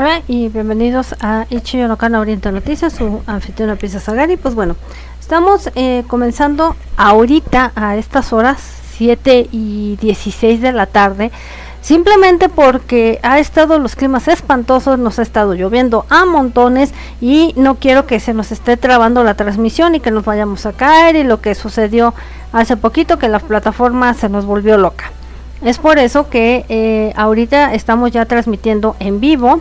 Hola y bienvenidos a Ichi Yonokan Oriente Noticias, su anfitriona Pisa Zagari. Pues bueno, estamos comenzando ahorita a estas horas 7 y 16 de la tarde, simplemente porque ha estado los climas espantosos, nos ha estado lloviendo a montones y no quiero que se nos esté trabando la transmisión y que nos vayamos a caer, y lo que sucedió hace poquito, que la plataforma se nos volvió loca. Es por eso que ahorita estamos ya transmitiendo en vivo.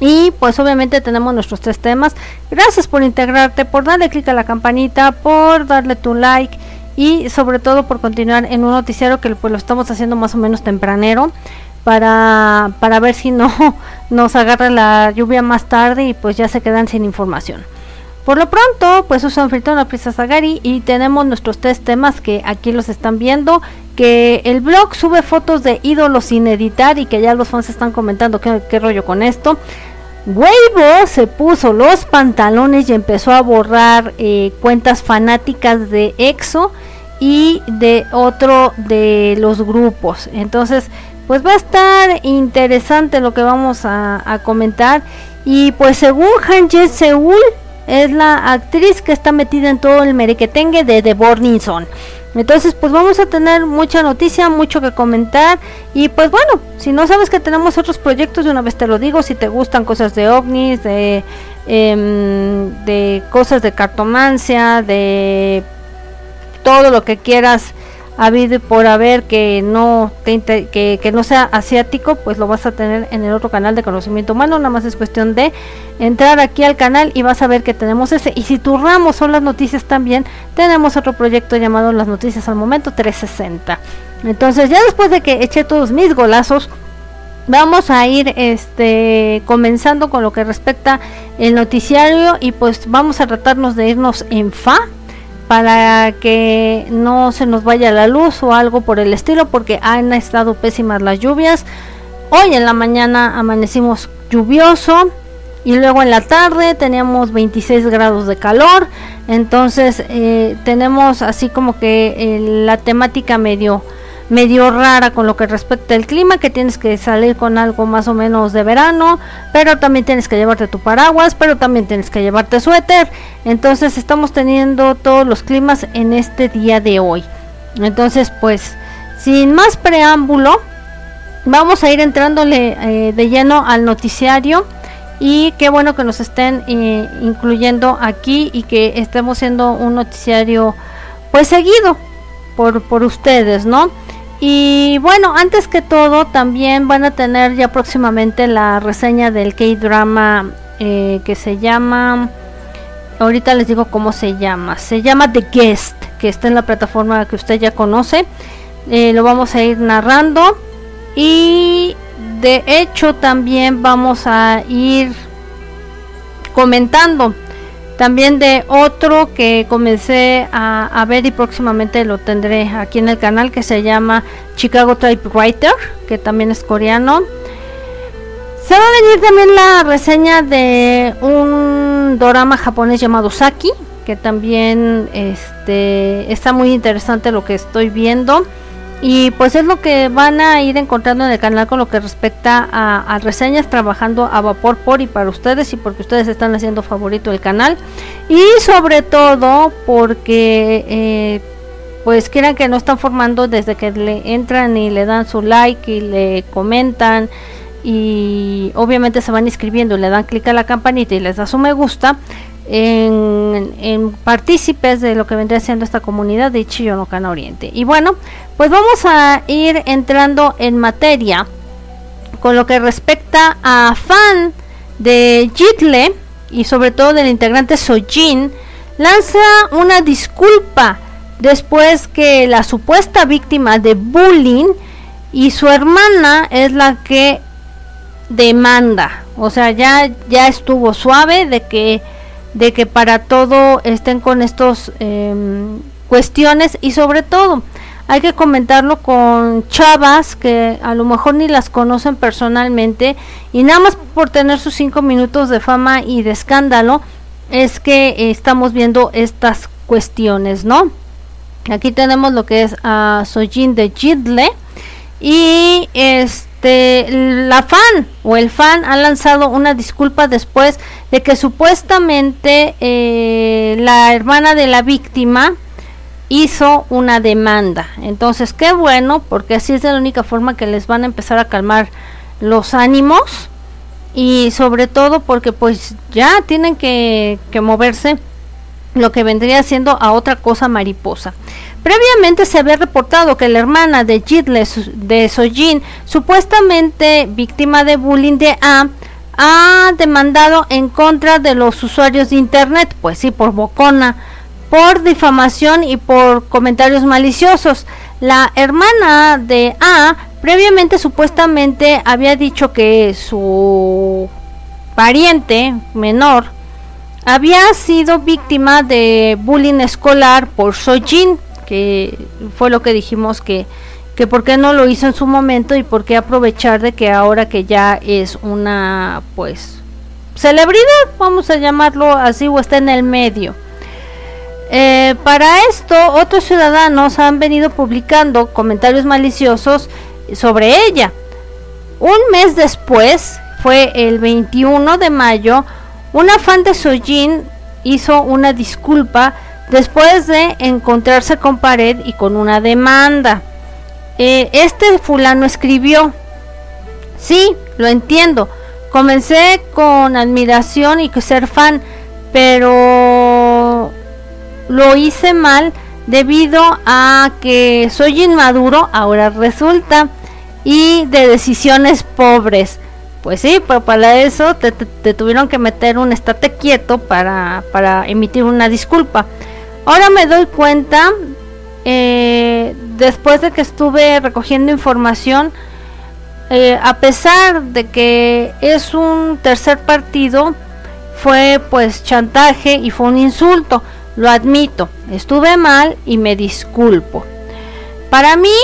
Y pues obviamente tenemos nuestros tres temas. Gracias por integrarte, por darle clic a la campanita, por darle tu like y sobre todo por continuar en un noticiero que pues lo estamos haciendo más o menos tempranero para ver si no nos agarra la lluvia más tarde y pues ya se quedan sin información. Por lo pronto, pues usan filtro la Pisa Zagari y tenemos nuestros tres temas que aquí los están viendo, que el blog sube fotos de ídolos sin editar y que ya los fans están comentando qué rollo con esto. Weibo se puso los pantalones y empezó a borrar cuentas fanáticas de EXO y de otro de los grupos. Entonces, pues va a estar interesante lo que vamos a comentar. Y pues según Han Ye Seul, es la actriz que está metida en todo el merequetengue de The Burning Sun. Entonces pues vamos a tener mucha noticia, mucho que comentar. Y pues bueno, si no sabes que tenemos otros proyectos, de una vez te lo digo. Si te gustan cosas de ovnis, de cosas de cartomancia, de todo lo que quieras habido por haber que no que no sea asiático, pues lo vas a tener en el otro canal de conocimiento humano. Nada más es cuestión de entrar aquí al canal y vas a ver que tenemos ese. Y si tu ramo son las noticias, también tenemos otro proyecto llamado Las Noticias al Momento 360. Entonces, ya después de que eché todos mis golazos, vamos a ir comenzando con lo que respecta el noticiario. Y pues vamos a tratarnos de irnos en fa, para que no se nos vaya la luz o algo por el estilo, porque han estado pésimas las lluvias. Hoy en la mañana amanecimos lluvioso y luego en la tarde teníamos 26 grados de calor. Entonces tenemos así como que la temática medio rara con lo que respecta al clima, que tienes que salir con algo más o menos de verano, pero también tienes que llevarte tu paraguas, pero también tienes que llevarte suéter. Entonces estamos teniendo todos los climas en este día de hoy. Entonces pues sin más preámbulo, vamos a ir entrándole de lleno al noticiario. Y qué bueno que nos estén incluyendo aquí y que estemos siendo un noticiario pues seguido por ustedes, ¿no? Y bueno, antes que todo, también van a tener ya próximamente la reseña del K-drama que se llama, ahorita les digo cómo se llama The Guest, que está en la plataforma que usted ya conoce. Lo vamos a ir narrando y de hecho también vamos a ir comentando también de otro que comencé a ver y próximamente lo tendré aquí en el canal, que se llama Chicago Typewriter, que también es coreano. Se va a venir también la reseña de un dorama japonés llamado Saki, que también está muy interesante lo que estoy viendo. Y pues es lo que van a ir encontrando en el canal con lo que respecta a reseñas, trabajando a vapor por y para ustedes, y porque ustedes están haciendo favorito el canal, y sobre todo porque pues quieran que no están formando desde que le entran y le dan su like y le comentan, y obviamente se van inscribiendo, le dan clic a la campanita y les da su me gusta, en partícipes de lo que vendría siendo esta comunidad de Ichi Yonokan Oriente. Y bueno, pues vamos a ir entrando en materia con lo que respecta a fan de Jitle y sobre todo del integrante Sojin. Lanza una disculpa después que la supuesta víctima de bullying y su hermana es la que demanda. O sea, ya estuvo suave de que para todo estén con estos cuestiones, y sobre todo hay que comentarlo con chavas que a lo mejor ni las conocen personalmente y nada más por tener sus 5 minutos de fama y de escándalo es que estamos viendo estas cuestiones, ¿no? Aquí tenemos lo que es a Sojin de Jitle y el fan ha lanzado una disculpa después de que supuestamente la hermana de la víctima hizo una demanda. Entonces qué bueno, porque así es de la única forma que les van a empezar a calmar los ánimos, y sobre todo porque pues ya tienen que moverse lo que vendría siendo a otra cosa mariposa. Previamente se había reportado que la hermana de Jitle, de Sojin, supuestamente víctima de bullying de A, ha demandado en contra de los usuarios de internet, pues sí, por bocona, por difamación y por comentarios maliciosos. La hermana de A previamente supuestamente había dicho que su pariente menor había sido víctima de bullying escolar por Sojin, que fue lo que dijimos que por qué no lo hizo en su momento y por qué aprovechar de que ahora que ya es una pues celebridad, vamos a llamarlo así, o está en el medio. Para esto otros ciudadanos han venido publicando comentarios maliciosos sobre ella. Un mes después, fue el 21 de mayo, una fan de Sojin hizo una disculpa después de encontrarse con pared y con una demanda. Este fulano escribió: sí, lo entiendo, comencé con admiración y ser fan, pero lo hice mal debido a que soy inmaduro, ahora resulta, y de decisiones pobres. Pues sí, pero para eso te tuvieron que meter un estate quieto para emitir una disculpa. Ahora me doy cuenta, después de que estuve recogiendo información, a pesar de que es un tercer partido, fue pues chantaje y fue un insulto. Lo admito, estuve mal y me disculpo. Para mí,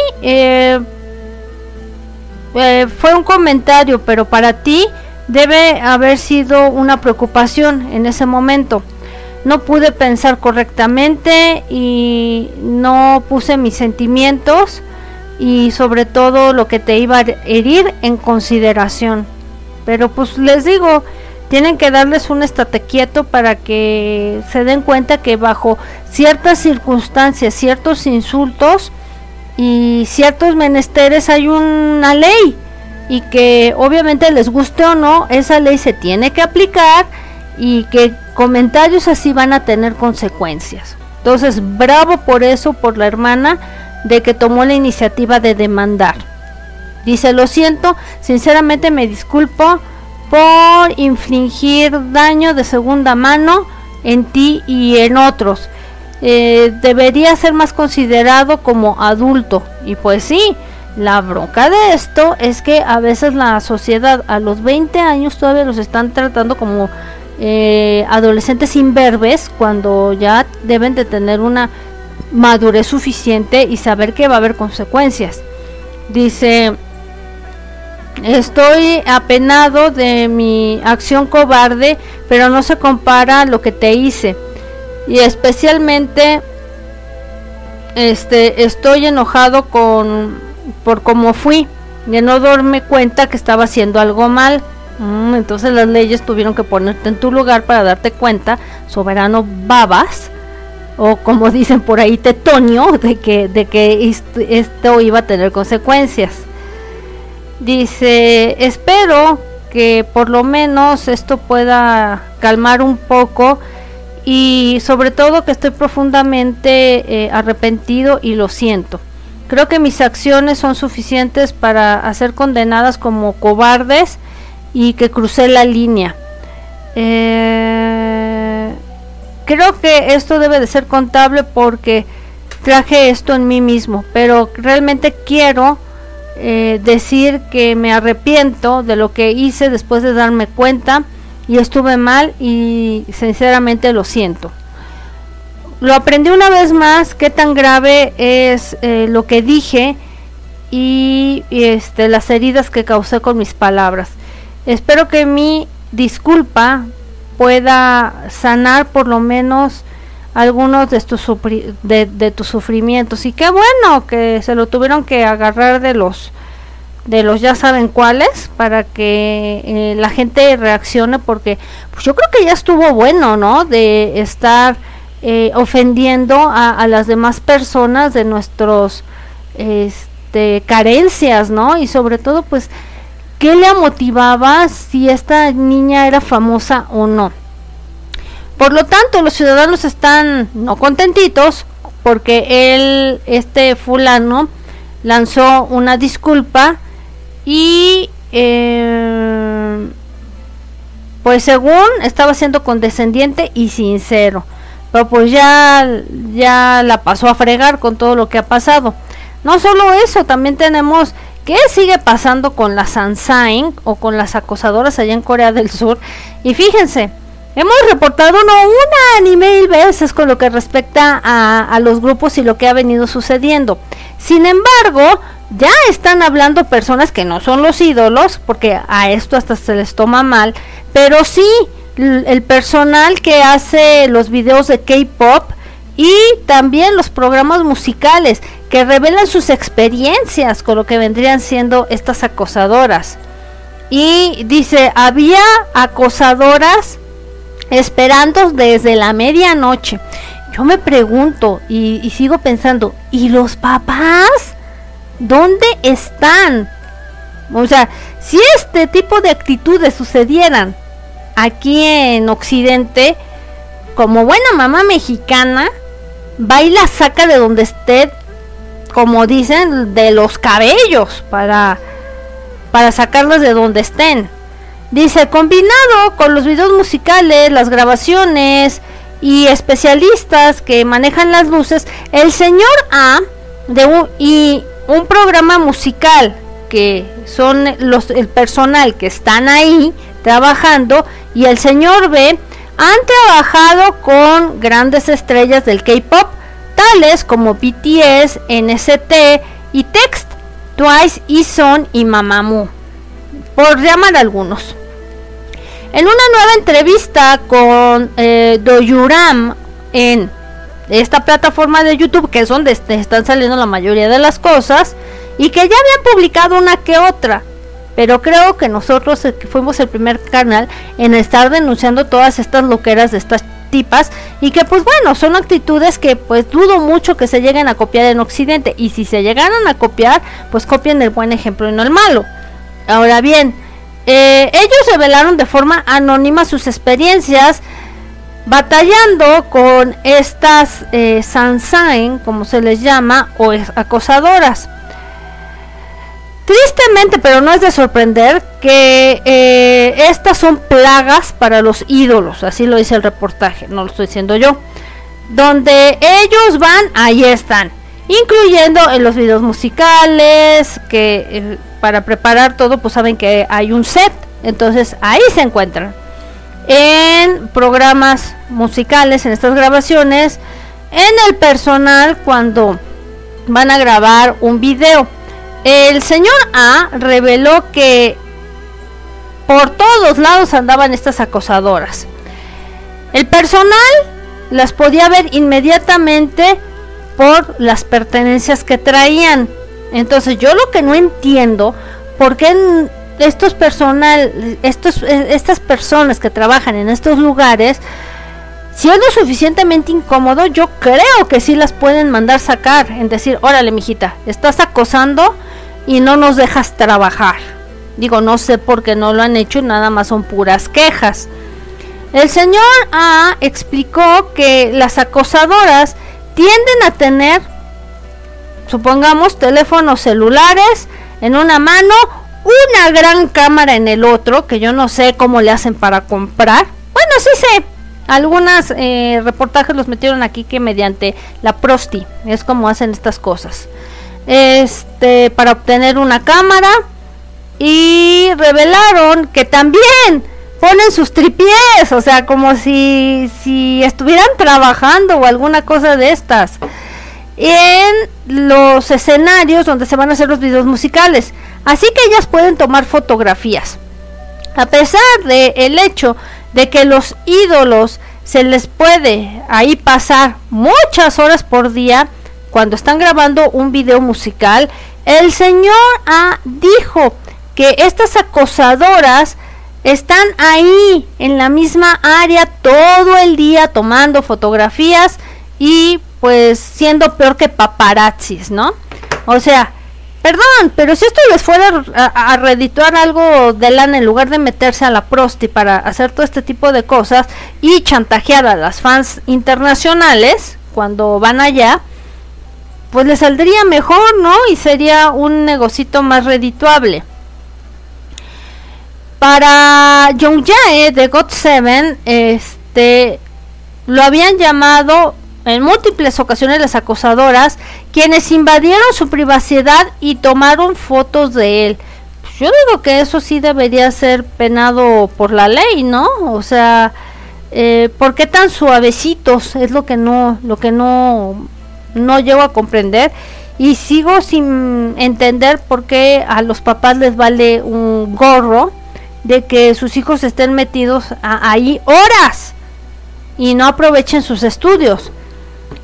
fue un comentario, pero para ti debe haber sido una preocupación en ese momento. No pude pensar correctamente y no puse mis sentimientos y sobre todo lo que te iba a herir en consideración. Pero pues les digo, tienen que darles un estate quieto para que se den cuenta que bajo ciertas circunstancias, ciertos insultos y ciertos menesteres hay una ley, y que obviamente les guste o no, esa ley se tiene que aplicar, y que comentarios así van a tener consecuencias. Entonces, bravo por eso, por la hermana, de que tomó la iniciativa de demandar. Dice: lo siento, sinceramente me disculpo por infligir daño de segunda mano en ti y en otros. Debería ser más considerado como adulto. Y pues sí, la bronca de esto es que a veces la sociedad a los 20 años todavía los están tratando como adolescentes imberbes, cuando ya deben de tener una madurez suficiente y saber que va a haber consecuencias. Dice: estoy apenado de mi acción cobarde, pero no se compara a lo que te hice. Y especialmente estoy enojado por cómo fui, de no darme cuenta que estaba haciendo algo mal. Entonces las leyes tuvieron que ponerte en tu lugar para darte cuenta, soberano babas, o como dicen por ahí, tetonio, de que esto iba a tener consecuencias. Dice: espero que por lo menos esto pueda calmar un poco, y sobre todo que estoy profundamente arrepentido y lo siento. Creo que mis acciones son suficientes para ser condenadas como cobardes y que crucé la línea. Creo que esto debe de ser contable porque traje esto en mí mismo, pero realmente quiero decir que me arrepiento de lo que hice después de darme cuenta, y estuve mal y sinceramente lo siento. Lo aprendí una vez más qué tan grave es lo que dije y las heridas que causé con mis palabras. Espero que mi disculpa pueda sanar por lo menos algunos de tus sufrimientos. Y qué bueno que se lo tuvieron que agarrar de los de los ya saben cuáles, para que la gente reaccione, porque pues yo creo que ya estuvo bueno, ¿no? De estar ofendiendo a las demás personas de nuestros carencias, ¿no? Y sobre todo, pues, ¿qué le motivaba si esta niña era famosa o no? Por lo tanto, los ciudadanos están no contentitos porque él, este fulano, lanzó una disculpa y pues según estaba siendo condescendiente y sincero, pero pues ya la pasó a fregar con todo lo que ha pasado. No solo eso, también tenemos que sigue pasando con las Sansaing o con las acosadoras allá en Corea del Sur. Y fíjense, hemos reportado una ni mil veces con lo que respecta a los grupos y lo que ha venido sucediendo. Sin embargo, ya están hablando personas que no son los ídolos, porque a esto hasta se les toma mal, pero sí el personal que hace los videos de K-pop y también los programas musicales que revelan sus experiencias con lo que vendrían siendo estas acosadoras. Y dice, había acosadoras esperando desde la medianoche. Yo me pregunto y sigo pensando, ¿y los papás? ¿Dónde están? O sea, si este tipo de actitudes sucedieran aquí en Occidente, como buena mamá mexicana, va y la saca de donde esté, como dicen, de los cabellos, para sacarlos de donde estén. Dice, combinado con los videos musicales, las grabaciones y especialistas que manejan las luces, el señor A y un programa musical que son el personal que están ahí trabajando, y el señor B han trabajado con grandes estrellas del K-pop, tales como BTS, NCT y TXT, Twice, Izone y Mamamoo, por llamar algunos. En una nueva entrevista con Doyuram en esta plataforma de YouTube, que es donde están saliendo la mayoría de las cosas, y que ya habían publicado una que otra, pero creo que nosotros que fuimos el primer canal en estar denunciando todas estas loqueras de estas tipas, y que pues bueno, son actitudes que pues dudo mucho que se lleguen a copiar en Occidente, y si se llegaran a copiar, pues copien el buen ejemplo y no el malo. Ahora bien, ellos revelaron de forma anónima sus experiencias batallando con estas sansaen, como se les llama, o acosadoras. Tristemente, pero no es de sorprender, que estas son plagas para los ídolos, así lo dice el reportaje, no lo estoy diciendo yo. Donde ellos van, ahí están, incluyendo en los videos musicales, que para preparar todo, pues saben que hay un set, entonces ahí se encuentran. En programas musicales, en estas grabaciones, en el personal cuando van a grabar un video. El señor A reveló que por todos lados andaban estas acosadoras. El personal las podía ver inmediatamente por las pertenencias que traían. Entonces, yo lo que no entiendo, ¿por qué estas personas que trabajan en estos lugares, si es lo suficientemente incómodo, yo creo que sí las pueden mandar sacar, en decir, órale mijita, estás acosando y no nos dejas trabajar. Digo, no sé por qué no lo han hecho, nada más son puras quejas. El señor A explicó que las acosadoras tienden a tener, supongamos, teléfonos celulares en una mano, una gran cámara en el otro, que yo no sé cómo le hacen para comprar. Bueno, sí sé, algunos reportajes los metieron aquí, que mediante la prosti, es como hacen estas cosas, para obtener una cámara. Y revelaron que también ponen sus tripiés, o sea, como si estuvieran trabajando o alguna cosa de estas, en los escenarios donde se van a hacer los videos musicales. Así que ellas pueden tomar fotografías. A pesar del hecho de que los ídolos se les puede ahí pasar muchas horas por día cuando están grabando un video musical, El señor A dijo que estas acosadoras están ahí en la misma área todo el día tomando fotografías y pues siendo peor que paparazzis, ¿no? O sea, perdón, pero si esto les fuera a redituar algo de lana en lugar de meterse a la prosti para hacer todo este tipo de cosas y chantajear a las fans internacionales cuando van allá, pues les saldría mejor, ¿no? Y sería un negocito más redituable. Para Jung Jae de God Seven, lo habían llamado en múltiples ocasiones las acosadoras, quienes invadieron su privacidad y tomaron fotos de él. Pues yo digo que eso sí debería ser penado por la ley, ¿no? O sea, ¿por qué tan suavecitos? Es lo que no llego a comprender. Y sigo sin entender por qué a los papás les vale un gorro de que sus hijos estén metidos ahí horas y no aprovechen sus estudios.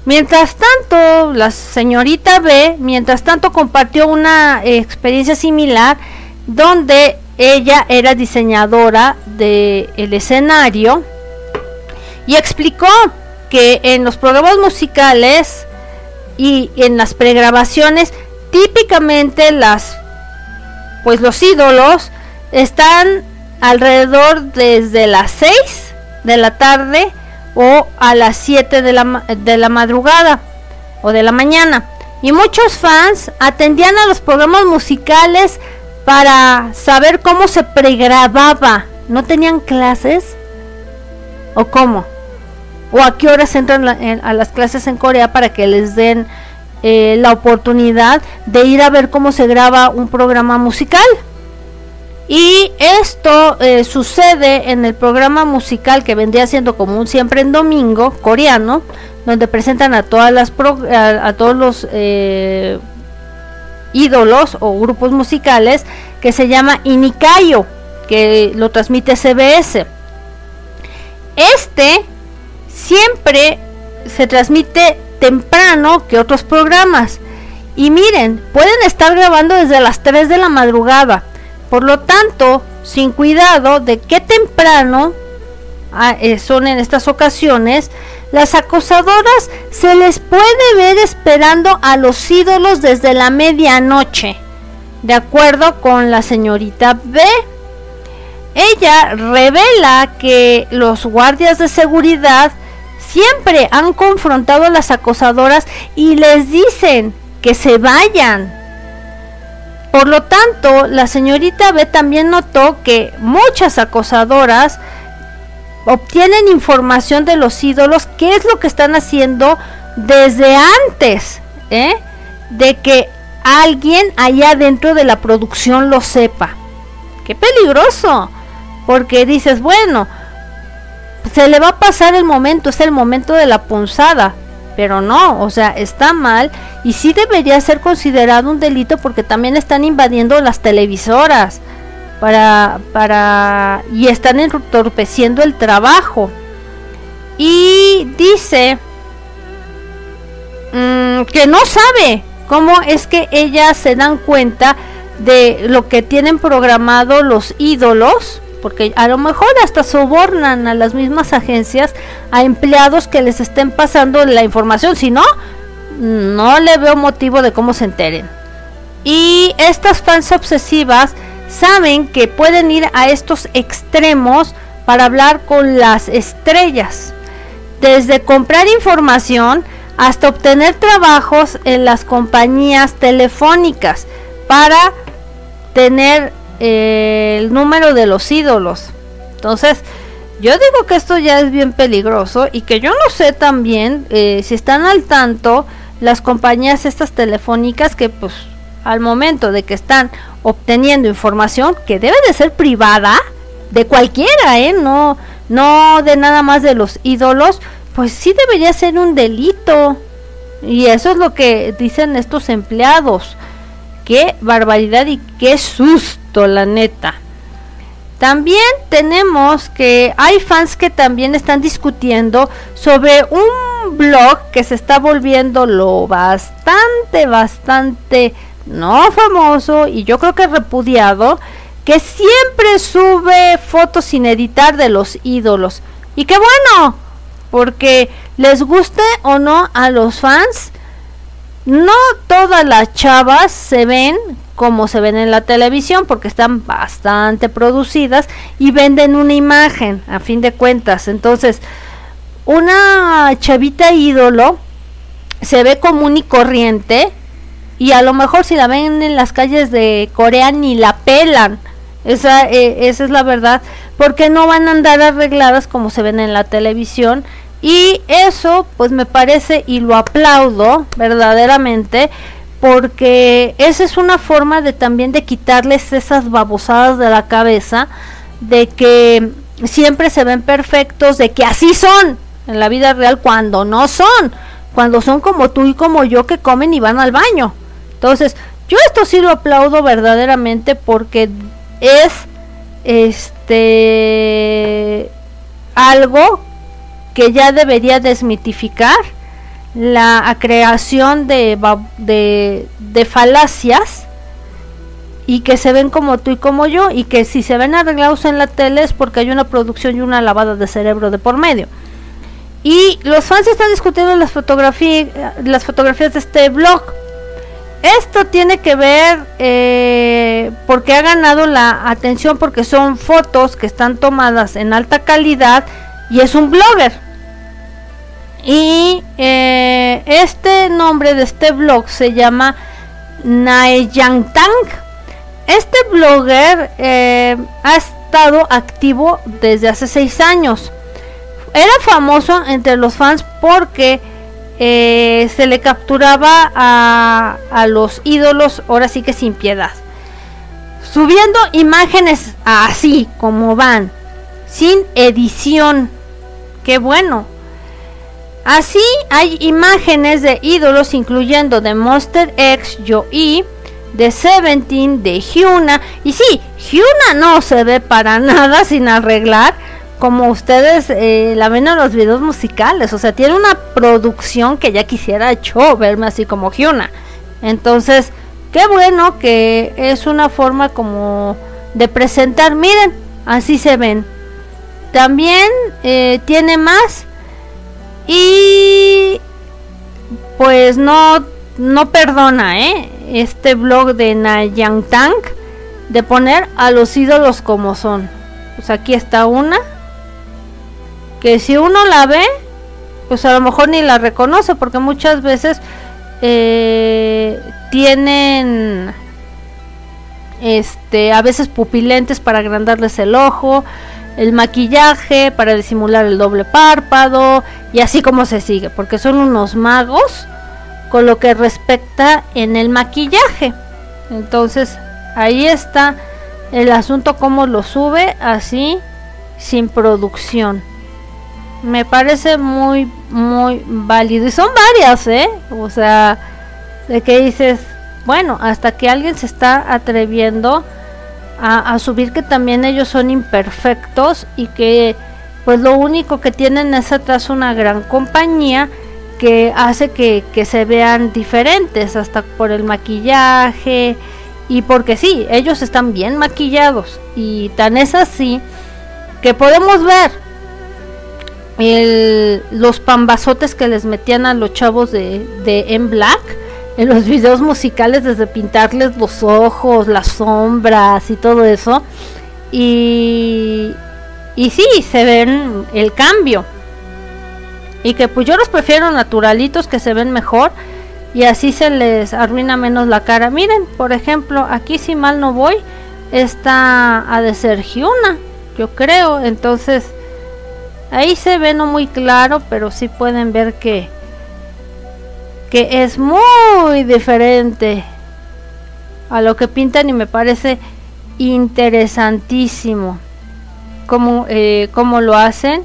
Mientras tanto, la señorita B, mientras tanto, compartió una experiencia similar donde ella era diseñadora del escenario y explicó que en los programas musicales y en las pregrabaciones, típicamente los ídolos están alrededor desde las 6 de la tarde o a las 7 de la madrugada o de la mañana, y muchos fans atendían a los programas musicales para saber cómo se pregrababa. ¿No tenían clases? ¿O cómo? ¿O a qué horas entran a las clases en Corea para que les den la oportunidad de ir a ver cómo se graba un programa musical? Y esto sucede en el programa musical que vendría siendo como un Siempre en Domingo coreano, donde presentan a todos los ídolos o grupos musicales, que se llama Inikayo, que lo transmite CBS. Este siempre se transmite temprano que otros programas, y miren, pueden estar grabando desde las 3 de la madrugada. Por lo tanto, sin cuidado de qué temprano son en estas ocasiones, las acosadoras se les puede ver esperando a los ídolos desde la medianoche, de acuerdo con la señorita B. Ella revela que los guardias de seguridad siempre han confrontado a las acosadoras y les dicen que se vayan. Por lo tanto, la señorita B también notó que muchas acosadoras obtienen información de los ídolos, qué es lo que están haciendo desde antes de que alguien allá dentro de la producción lo sepa. ¡Qué peligroso! Porque dices, bueno, se le va a pasar el momento, es el momento de la punzada. Pero no, o sea, está mal y sí debería ser considerado un delito, porque también están invadiendo las televisoras y están entorpeciendo el trabajo. Y dice que no sabe cómo es que ellas se dan cuenta de lo que tienen programado los ídolos, porque a lo mejor hasta sobornan a las mismas agencias a empleados que les estén pasando la información. Si no, no le veo motivo de cómo se enteren. Y estas fans obsesivas saben que pueden ir a estos extremos para hablar con las estrellas, desde comprar información hasta obtener trabajos en las compañías telefónicas para tener el número de los ídolos. Entonces yo digo que esto ya es bien peligroso, y que yo no sé también si están al tanto las compañías estas telefónicas, que pues al momento de que están obteniendo información que debe de ser privada de cualquiera, no de nada más de los ídolos, pues sí debería ser un delito, y eso es lo que dicen estos empleados. Qué barbaridad y qué susto, la neta. También tenemos que hay fans que también están discutiendo sobre un blog que se está volviendo lo bastante no famoso y yo creo que repudiado, que siempre sube fotos sin editar de los ídolos. Y qué bueno, porque les guste o no a los fans, no todas las chavas se ven como se ven en la televisión, porque están bastante producidas y venden una imagen a fin de cuentas. Entonces una chavita ídolo se ve común y corriente, y a lo mejor si la ven en las calles de Corea ni la pelan. Esa es la verdad, porque no van a andar arregladas como se ven en la televisión. Y eso pues me parece, y lo aplaudo verdaderamente, porque esa es una forma de también de quitarles esas babosadas de la cabeza, de que siempre se ven perfectos, de que así son en la vida real, cuando no son, cuando son como tú y como yo, que comen y van al baño. Entonces yo esto sí lo aplaudo verdaderamente, porque es algo que ya debería desmitificar la creación de falacias, y que se ven como tú y como yo, y que si se ven arreglados en la tele es porque hay una producción y una lavada de cerebro de por medio. Y los fans están discutiendo las fotografías de este blog. Esto tiene que ver porque ha ganado la atención, porque son fotos que están tomadas en alta calidad y es un blogger. Y este nombre de este blog se llama Nae Yangtang. Este blogger ha estado activo desde hace 6 años. Era famoso entre los fans porque se le capturaba a los ídolos, ahora sí que sin piedad, subiendo imágenes así como van, sin edición. ¡Qué bueno! Así hay imágenes de ídolos incluyendo de Monster X, I.O.I, de Seventeen, de Hyuna. Y sí, Hyuna no se ve para nada sin arreglar, como ustedes la ven en los videos musicales. O sea, tiene una producción que ya quisiera yo verme así como Hyuna. Entonces, qué bueno que es una forma como de presentar. Miren, así se ven. También tiene más. Y pues no perdona este blog de Nae Yangtang de poner a los ídolos como son. Pues aquí está una que si uno la ve, pues a lo mejor ni la reconoce, porque muchas veces tienen a veces pupilentes para agrandarles el ojo, el maquillaje para disimular el doble párpado, y así como se sigue, porque son unos magos con lo que respecta en el maquillaje. Entonces ahí está el asunto, como lo sube así sin producción. Me parece muy muy válido, y son varias, o sea, de que dices, bueno, hasta que alguien se está atreviendo a subir que también ellos son imperfectos, y que pues lo único que tienen es atrás una gran compañía que hace que se vean diferentes, hasta por el maquillaje, y porque sí, ellos están bien maquillados, y tan es así que podemos ver los pambazotes que les metían a los chavos de En Black en los videos musicales, desde pintarles los ojos, las sombras y todo eso. Y sí, se ven el cambio. Y que pues yo los prefiero naturalitos, que se ven mejor, y así se les arruina menos la cara. Miren, por ejemplo, aquí si mal no voy, esta ha de ser Hyuna, yo creo. Entonces ahí se ve no muy claro, pero sí pueden ver que es muy diferente a lo que pintan, y me parece interesantísimo cómo lo hacen.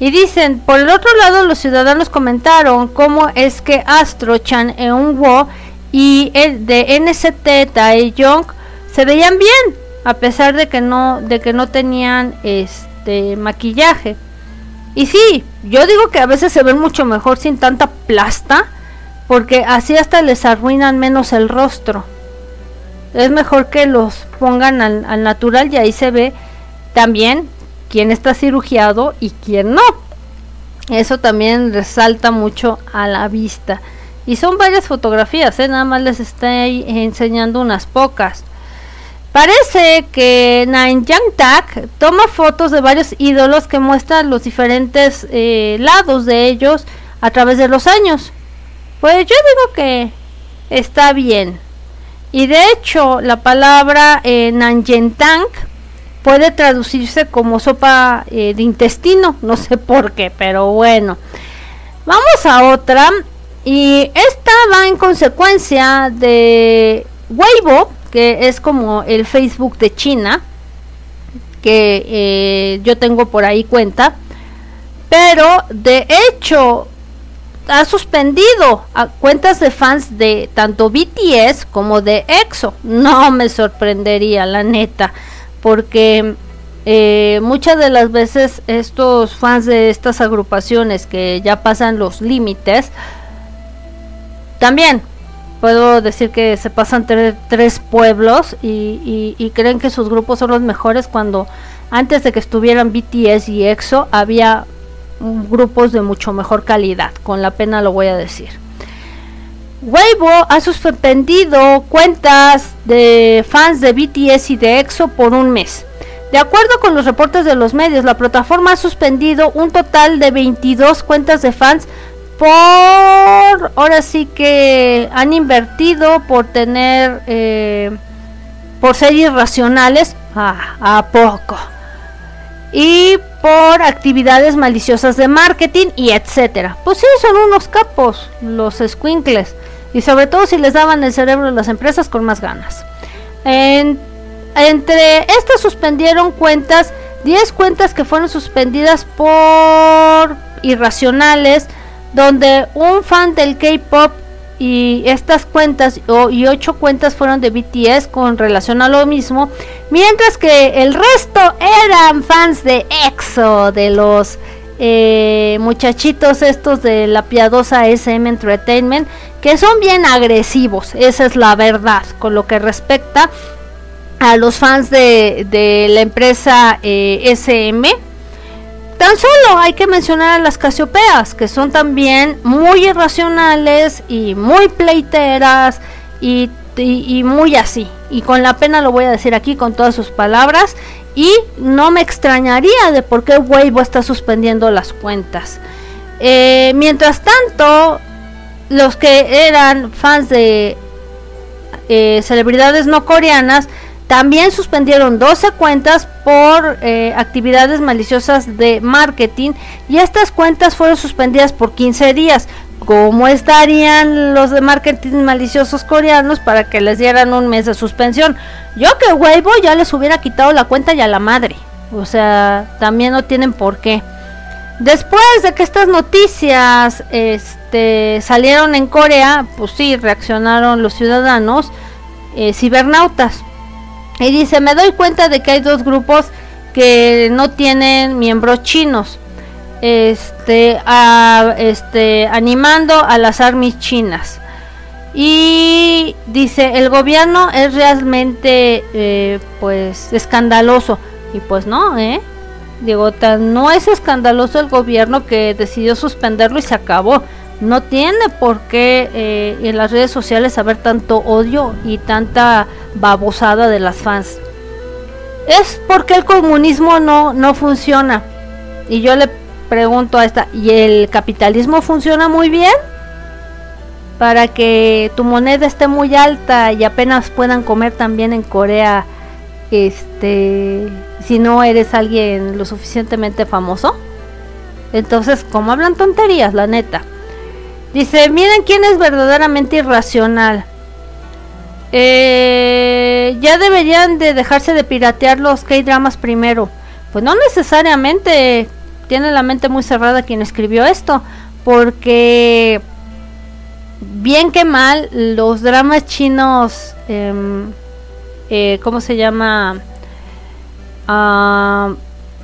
Y dicen, por el otro lado, los ciudadanos comentaron cómo es que Astro, Chan Eung Wo y el de NCT Taeyong se veían bien, a pesar de que no tenían maquillaje. Y sí, yo digo que a veces se ven mucho mejor sin tanta plasta, porque así hasta les arruinan menos el rostro. es mejor que los pongan al natural, y ahí se ve también quién está cirugiado y quién no. Eso también resalta mucho a la vista. Y son varias fotografías, nada más les estoy enseñando unas pocas. Parece que Nae Yangtang toma fotos de varios ídolos que muestran los diferentes lados de ellos a través de los años. Pues yo digo que está bien. Y de hecho la palabra Nae Yangtang puede traducirse como sopa de intestino, no sé por qué, pero bueno. Vamos a otra, y esta va en consecuencia de Weibo, que es como el Facebook de China, que yo tengo por ahí cuenta, pero de hecho ha suspendido a cuentas de fans de tanto BTS como de EXO. No me sorprendería, la neta, porque muchas de las veces estos fans de estas agrupaciones que ya pasan los límites, también puedo decir que se pasan tres pueblos y creen que sus grupos son los mejores, cuando antes de que estuvieran BTS y EXO había grupos de mucho mejor calidad, con la pena lo voy a decir. Weibo ha suspendido cuentas de fans de BTS y de EXO por un mes. De acuerdo con los reportes de los medios, la plataforma ha suspendido un total de 22 cuentas de fans por... Ahora sí que han invertido por tener... por ser irracionales. ¿A poco? Y por actividades maliciosas de marketing y etcétera. Pues sí, son unos capos los escuincles. Y sobre todo si les daban el cerebro a las empresas, con más ganas. Entre estas suspendieron cuentas, 10 cuentas que fueron suspendidas por irracionales, donde un fan del K-pop y estas cuentas, y 8 cuentas fueron de BTS con relación a lo mismo, mientras que el resto eran fans de EXO, de los muchachitos estos de la piadosa SM Entertainment, que son bien agresivos, esa es la verdad, con lo que respecta a los fans de la empresa SM. Tan solo hay que mencionar a las Casiopeas, que son también muy irracionales y muy pleiteras y muy así. Y con la pena lo voy a decir aquí con todas sus palabras. Y no me extrañaría de por qué Weibo está suspendiendo las cuentas. Mientras tanto, los que eran fans de celebridades no coreanas también suspendieron 12 cuentas por actividades maliciosas de marketing, y estas cuentas fueron suspendidas por 15 días. ¿Cómo estarían los de marketing maliciosos coreanos para que les dieran un mes de suspensión? Yo que Weibo ya les hubiera quitado la cuenta y a la madre. O sea, también no tienen por qué. Después de que estas noticias salieron en Corea, pues sí, reaccionaron los ciudadanos cibernautas. Y dice, me doy cuenta de que hay dos grupos que no tienen miembros chinos, animando a las armies chinas. Y dice, el gobierno es realmente pues escandaloso. Y pues no, digo, no es escandaloso el gobierno que decidió suspenderlo y se acabó. No tiene por qué en las redes sociales haber tanto odio y tanta babosada de las fans. Es porque el comunismo no funciona. Y yo le pregunto a esta, ¿y el capitalismo funciona muy bien? Para que tu moneda esté muy alta y apenas puedan comer también en Corea, si no eres alguien lo suficientemente famoso. Entonces, ¿cómo hablan tonterías, la neta? Dice, miren quién es verdaderamente irracional. Ya deberían de dejarse de piratear los K-dramas primero. Pues no necesariamente. Tiene la mente muy cerrada quien escribió esto, porque bien que mal, los dramas chinos ¿cómo se llama?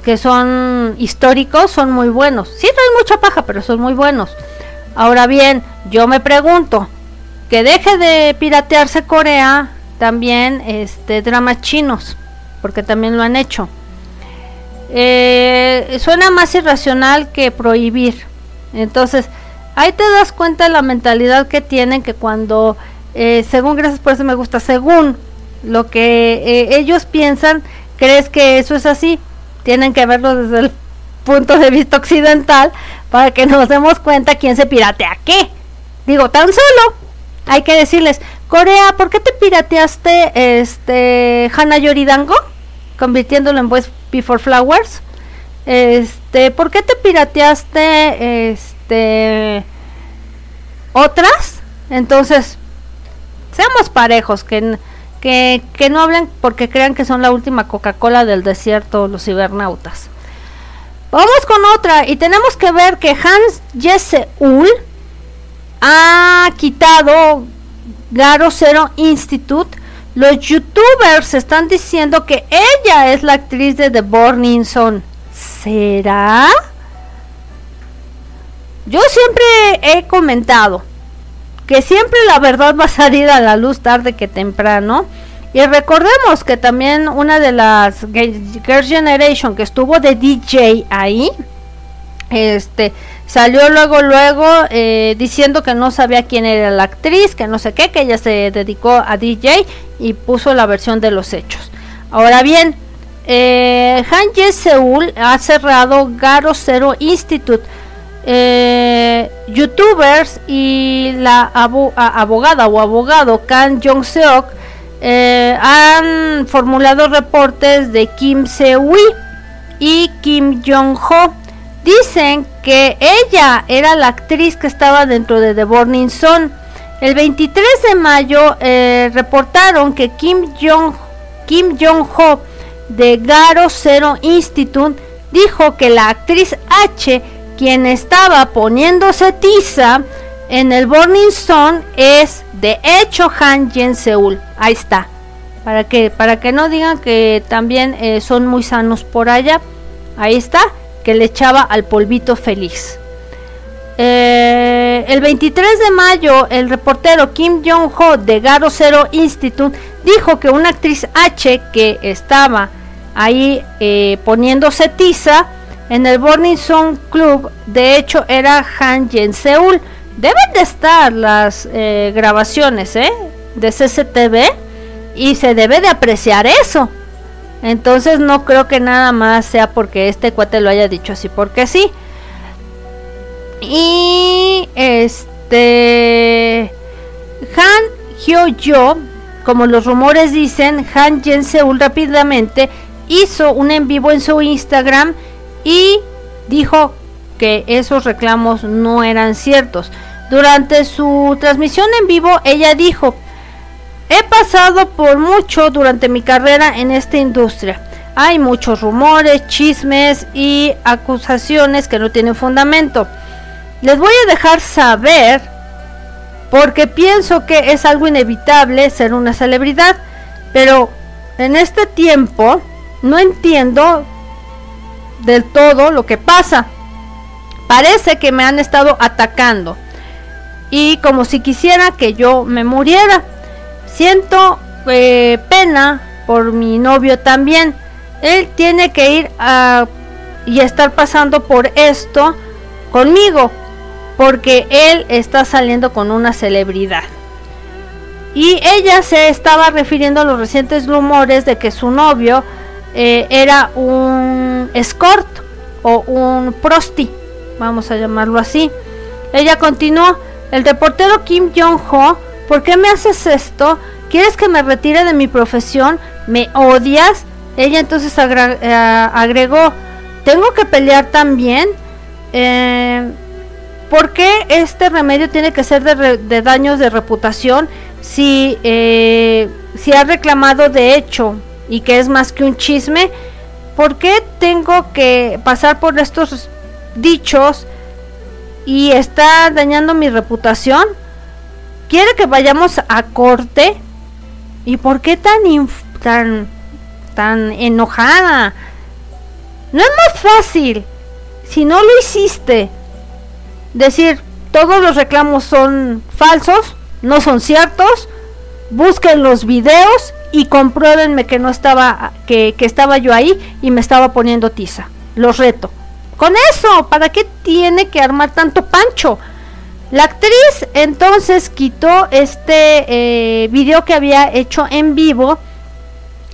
Que son históricos, son muy buenos. Sí traen mucha paja, pero son muy buenos. Ahora bien, yo me pregunto, que deje de piratearse Corea también dramas chinos, porque también lo han hecho. Suena más irracional que prohibir. Entonces ahí te das cuenta de la mentalidad que tienen, que cuando según, gracias por eso me gusta, según lo que ellos piensan, crees que eso es así. Tienen que verlo desde el punto de vista occidental para que nos demos cuenta quién se piratea qué. Digo, tan solo hay que decirles: Corea, ¿por qué te pirateaste Hana Yoridango, convirtiéndolo en Boys Before Flowers? ¿Por qué te pirateaste otras? Entonces, seamos parejos, que no hablen porque crean que son la última Coca-Cola del desierto los cibernautas. Vamos con otra, y tenemos que ver que Han Ye Seul ha quitado Garo-Sero Institute. Los youtubers están diciendo que ella es la actriz de The Burning Sun. ¿Será? Yo siempre he comentado que siempre la verdad va a salir a la luz tarde que temprano. Y recordemos que también una de las Girls' Generation que estuvo de DJ ahí, salió luego diciendo que no sabía quién era la actriz, que no sé qué, que ella se dedicó a DJ y puso la versión de los hechos. Ahora bien, Han Ye Seul ha cerrado Garo-Sero Institute. Youtubers y la abogada o abogado Kang Jong-seok han formulado reportes de Kim Se-wi y Kim Jong-ho. Dicen que ella era la actriz que estaba dentro de The Burning Sun. El 23 de mayo reportaron que Kim Jong-ho de Garo-Sero Institute dijo que la actriz H, quien estaba poniéndose tiza en el Burning Sun, es de hecho Han Ye Seul. Ahí está. Para que no digan que también son muy sanos por allá. Ahí está, que le echaba al polvito feliz. El 23 de mayo el reportero Kim Jong-ho de Garo-Sero Institute dijo que una actriz H que estaba ahí poniéndose tiza en el Burning Sun Club, de hecho era Han Ye Seul. Deben de estar las grabaciones de CCTV y se debe de apreciar eso. Entonces no creo que nada más sea porque este cuate lo haya dicho así porque sí. Y Han Hyo-yo, como los rumores dicen, Han Ye Seul rápidamente hizo un en vivo en su Instagram y dijo que esos reclamos no eran ciertos. Durante su transmisión en vivo ella dijo: he pasado por mucho durante mi carrera en esta industria. Hay muchos rumores, chismes y acusaciones que no tienen fundamento. Les voy a dejar saber porque pienso que es algo inevitable ser una celebridad, pero en este tiempo no entiendo del todo lo que pasa. Parece que me han estado atacando y como si quisiera que yo me muriera. Siento pena por mi novio también. Él tiene que ir y estar pasando por esto conmigo, porque él está saliendo con una celebridad. Y ella se estaba refiriendo a los recientes rumores de que su novio era un escort o un prosti, vamos a llamarlo así. Ella continuó: el reportero Kim Jong-ho, ¿por qué me haces esto? ¿Quieres que me retire de mi profesión? ¿Me odias? Ella entonces agregó: ¿tengo que pelear también? ¿Por qué este remedio tiene que ser de daños de reputación si ha reclamado de hecho y que es más que un chisme? ¿Por qué tengo que pasar por estos dichos y está dañando mi reputación? ¿Quiere que vayamos a corte? ¿Y por qué tan enojada? No es más fácil, si no lo hiciste, decir: todos los reclamos son falsos, no son ciertos, busquen los videos y compruébenme que no estaba, que estaba yo ahí y me estaba poniendo tiza. Los reto. Con eso, ¿para qué tiene que armar tanto pancho? La actriz entonces quitó este video que había hecho en vivo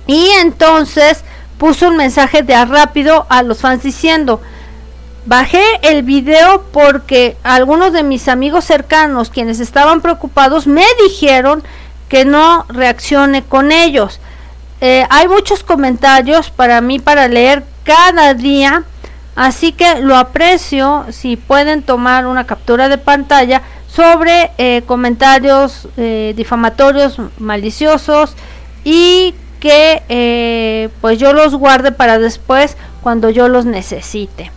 y entonces puso un mensaje de a rápido a los fans diciendo: bajé el video porque algunos de mis amigos cercanos, quienes estaban preocupados, me dijeron que no reaccione con ellos. Hay muchos comentarios para mí para leer cada día, así que lo aprecio si pueden tomar una captura de pantalla sobre comentarios difamatorios, maliciosos, y que pues yo los guarde para después cuando yo los necesite.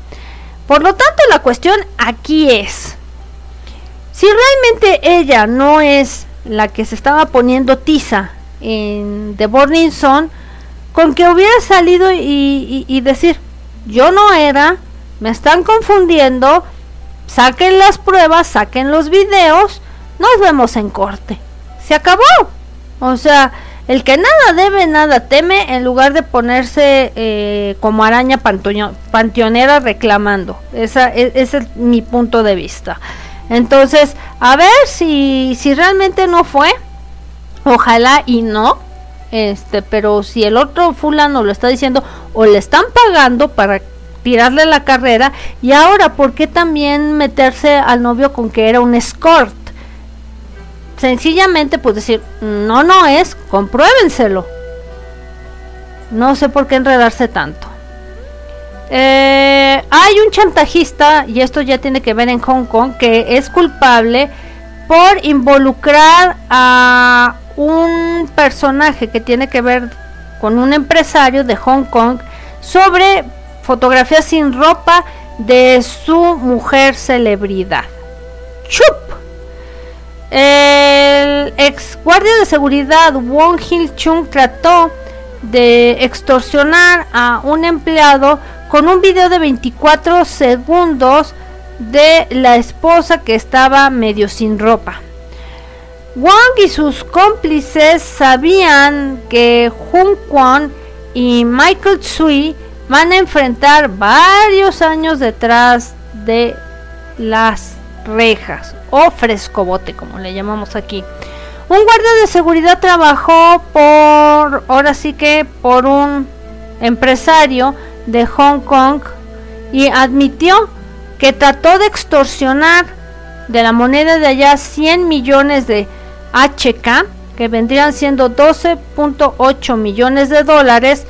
Por lo tanto, la cuestión aquí es, si realmente ella no es la que se estaba poniendo tiza en The Burning Sun, con que hubiera salido y decir: yo no era, me están confundiendo, saquen las pruebas, saquen los videos, nos vemos en corte. Se acabó. O sea, el que nada debe, nada teme, en lugar de ponerse como araña panteonera reclamando. Ese es mi punto de vista. Entonces, a ver si realmente no fue, ojalá y no. Pero si el otro fulano lo está diciendo, o le están pagando para tirarle la carrera, y ahora ¿por qué también meterse al novio con que era un escort? Sencillamente pues decir: no es, compruébenselo. No sé por qué enredarse tanto. Hay un chantajista, y esto ya tiene que ver en Hong Kong, que es culpable por involucrar a un personaje que tiene que ver con un empresario de Hong Kong sobre fotografías sin ropa de su mujer celebridad. ¡Chup! El ex guardia de seguridad Wong Hei-chung trató de extorsionar a un empleado con un video de 24 segundos de la esposa que estaba medio sin ropa. Wong y sus cómplices sabían que Hung Kwon y Michael Tsui van a enfrentar varios años detrás de las rejas, o frescobote como le llamamos aquí. Un guardia de seguridad trabajó por un empresario de Hong Kong y admitió que trató de extorsionar de la moneda de allá 100 millones de HK, que vendrían siendo 12.8 millones de dólares,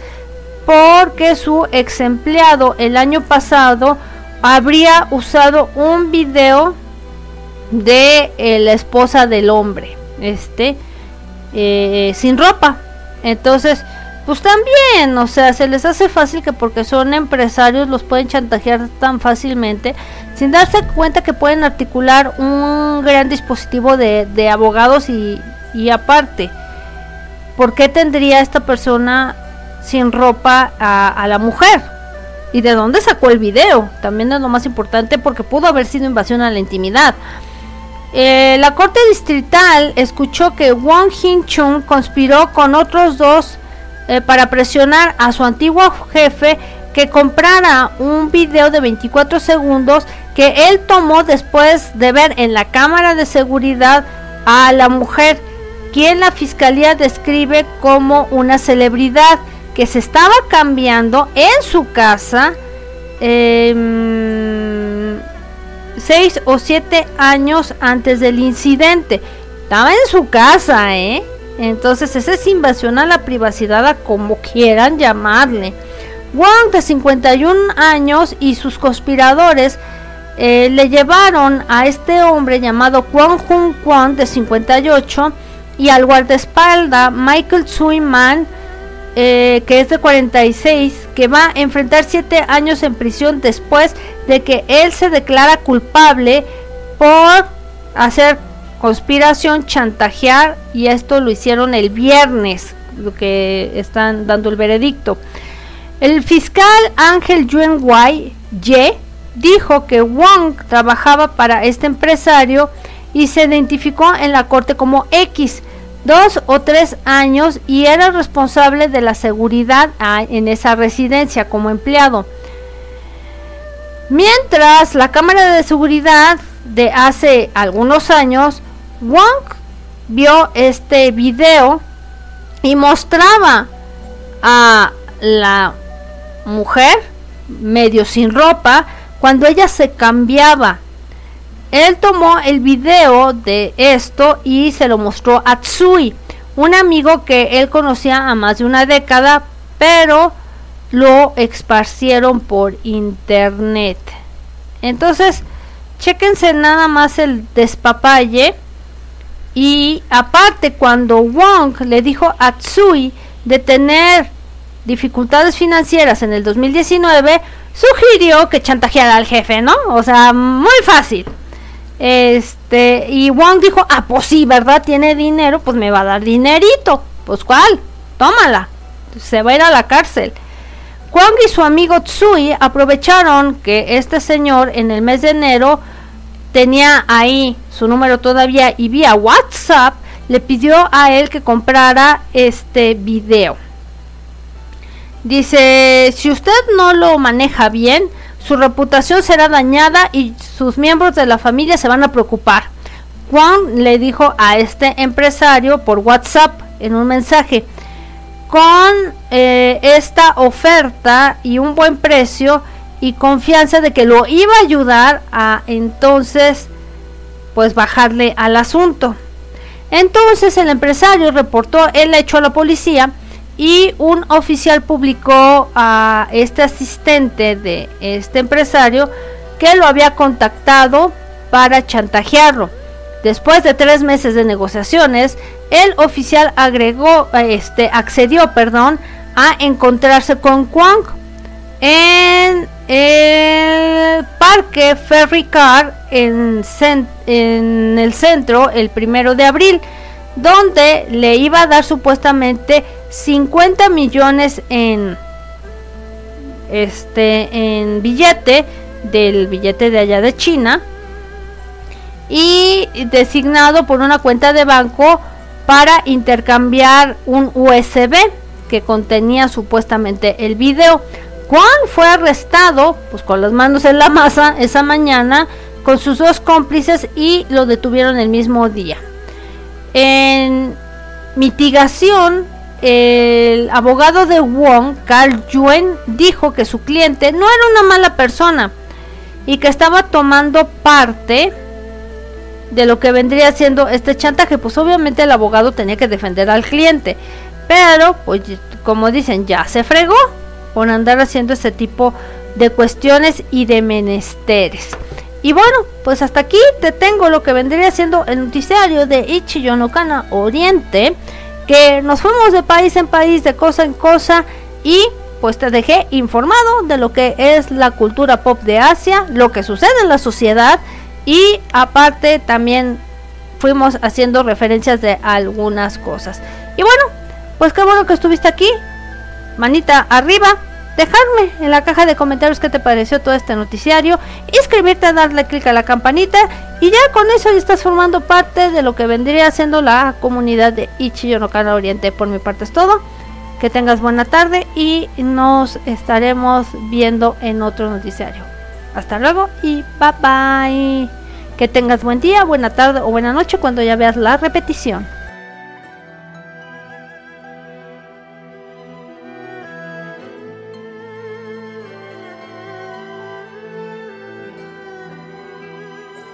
porque su ex empleado el año pasado habría usado un video de la esposa del hombre sin ropa. Entonces pues también, o sea, se les hace fácil que porque son empresarios los pueden chantajear tan fácilmente sin darse cuenta que pueden articular un gran dispositivo de abogados y aparte, ¿por qué tendría esta persona sin ropa a la mujer? ¿Y de dónde sacó el video? También es lo más importante, porque pudo haber sido invasión a la intimidad. La corte distrital escuchó que Wong Hei-chung conspiró con otros dos para presionar a su antiguo jefe que comprara un video de 24 segundos que él tomó después de ver en la cámara de seguridad a la mujer, quien la fiscalía describe como una celebridad que se estaba cambiando en su casa 6 o 7 años antes del incidente. Estaba en su casa, Entonces, esa es invasión a la privacidad, a como quieran llamarle. Wong, de 51 años, y sus conspiradores le llevaron a este hombre llamado Kwon Hung Kwon, de 58, y al guardaespaldas Michael Tsui Man, que es de 46, que va a enfrentar 7 años en prisión después de que él se declara culpable por hacer conspiración, chantajear, y esto lo hicieron el viernes, lo que están dando el veredicto. El fiscal Ángel Jung Jae dijo que Wong trabajaba para este empresario y se identificó en la corte como X, 2 o 3 años y era responsable de la seguridad en esa residencia como empleado. Mientras, la cámara de seguridad de hace algunos años, Wong vio este video y mostraba a la mujer medio sin ropa cuando ella se cambiaba. Él tomó el video de esto y se lo mostró a Tsui, un amigo que él conocía a más de una década, pero lo esparcieron por internet. Entonces, chéquense nada más el despapalle. Y aparte, cuando Wong le dijo a Tsui de tener dificultades financieras en el 2019, sugirió que chantajeara al jefe, ¿no? O sea, muy fácil. Y Wong dijo, ah, pues sí, ¿verdad? Tiene dinero, pues me va a dar dinerito. Pues ¿cuál? Tómala. Se va a ir a la cárcel. Wong y su amigo Tsui aprovecharon que este señor en el mes de enero tenía ahí su número todavía y vía WhatsApp le pidió a él que comprara este video. Dice, si usted no lo maneja bien, su reputación será dañada y sus miembros de la familia se van a preocupar. Wong le dijo a este empresario por WhatsApp en un mensaje. Con esta oferta y un buen precio y confianza de que lo iba a ayudar a entonces pues bajarle al asunto. Entonces el empresario reportó el hecho a la policía y un oficial publicó a este asistente de este empresario que lo había contactado para chantajearlo. Después de 3 meses de negociaciones, el oficial accedió a encontrarse con Wong en el parque Ferry Car en el centro el 1 de abril, donde le iba a dar supuestamente 50 millones en billete, del billete de allá de China, y designado por una cuenta de banco para intercambiar un USB que contenía supuestamente el video. Wong fue arrestado pues con las manos en la masa esa mañana con sus 2 cómplices y lo detuvieron el mismo día. En mitigación, el abogado de Wong, Carl Yuen, dijo que su cliente no era una mala persona y que estaba tomando parte de lo que vendría siendo este chantaje. Pues obviamente el abogado tenía que defender al cliente, pero pues como dicen, ya se fregó por andar haciendo este tipo de cuestiones y de menesteres. Y bueno, pues hasta aquí te tengo lo que vendría siendo el noticiario de Ichi Yonokan Oriente, que nos fuimos de país en país, de cosa en cosa, y pues te dejé informado de lo que es la cultura pop de Asia, lo que sucede en la sociedad. Y aparte también fuimos haciendo referencias de algunas cosas. Y bueno, pues qué bueno que estuviste aquí. Manita arriba. Dejarme en la caja de comentarios qué te pareció todo este noticiario. Inscribirte, darle clic a la campanita. Y ya con eso ya estás formando parte de lo que vendría siendo la comunidad de Ichi Yonokan Oriente. Por mi parte es todo. Que tengas buena tarde y nos estaremos viendo en otro noticiario. Hasta luego y bye bye. Que tengas buen día, buena tarde o buena noche cuando ya veas la repetición.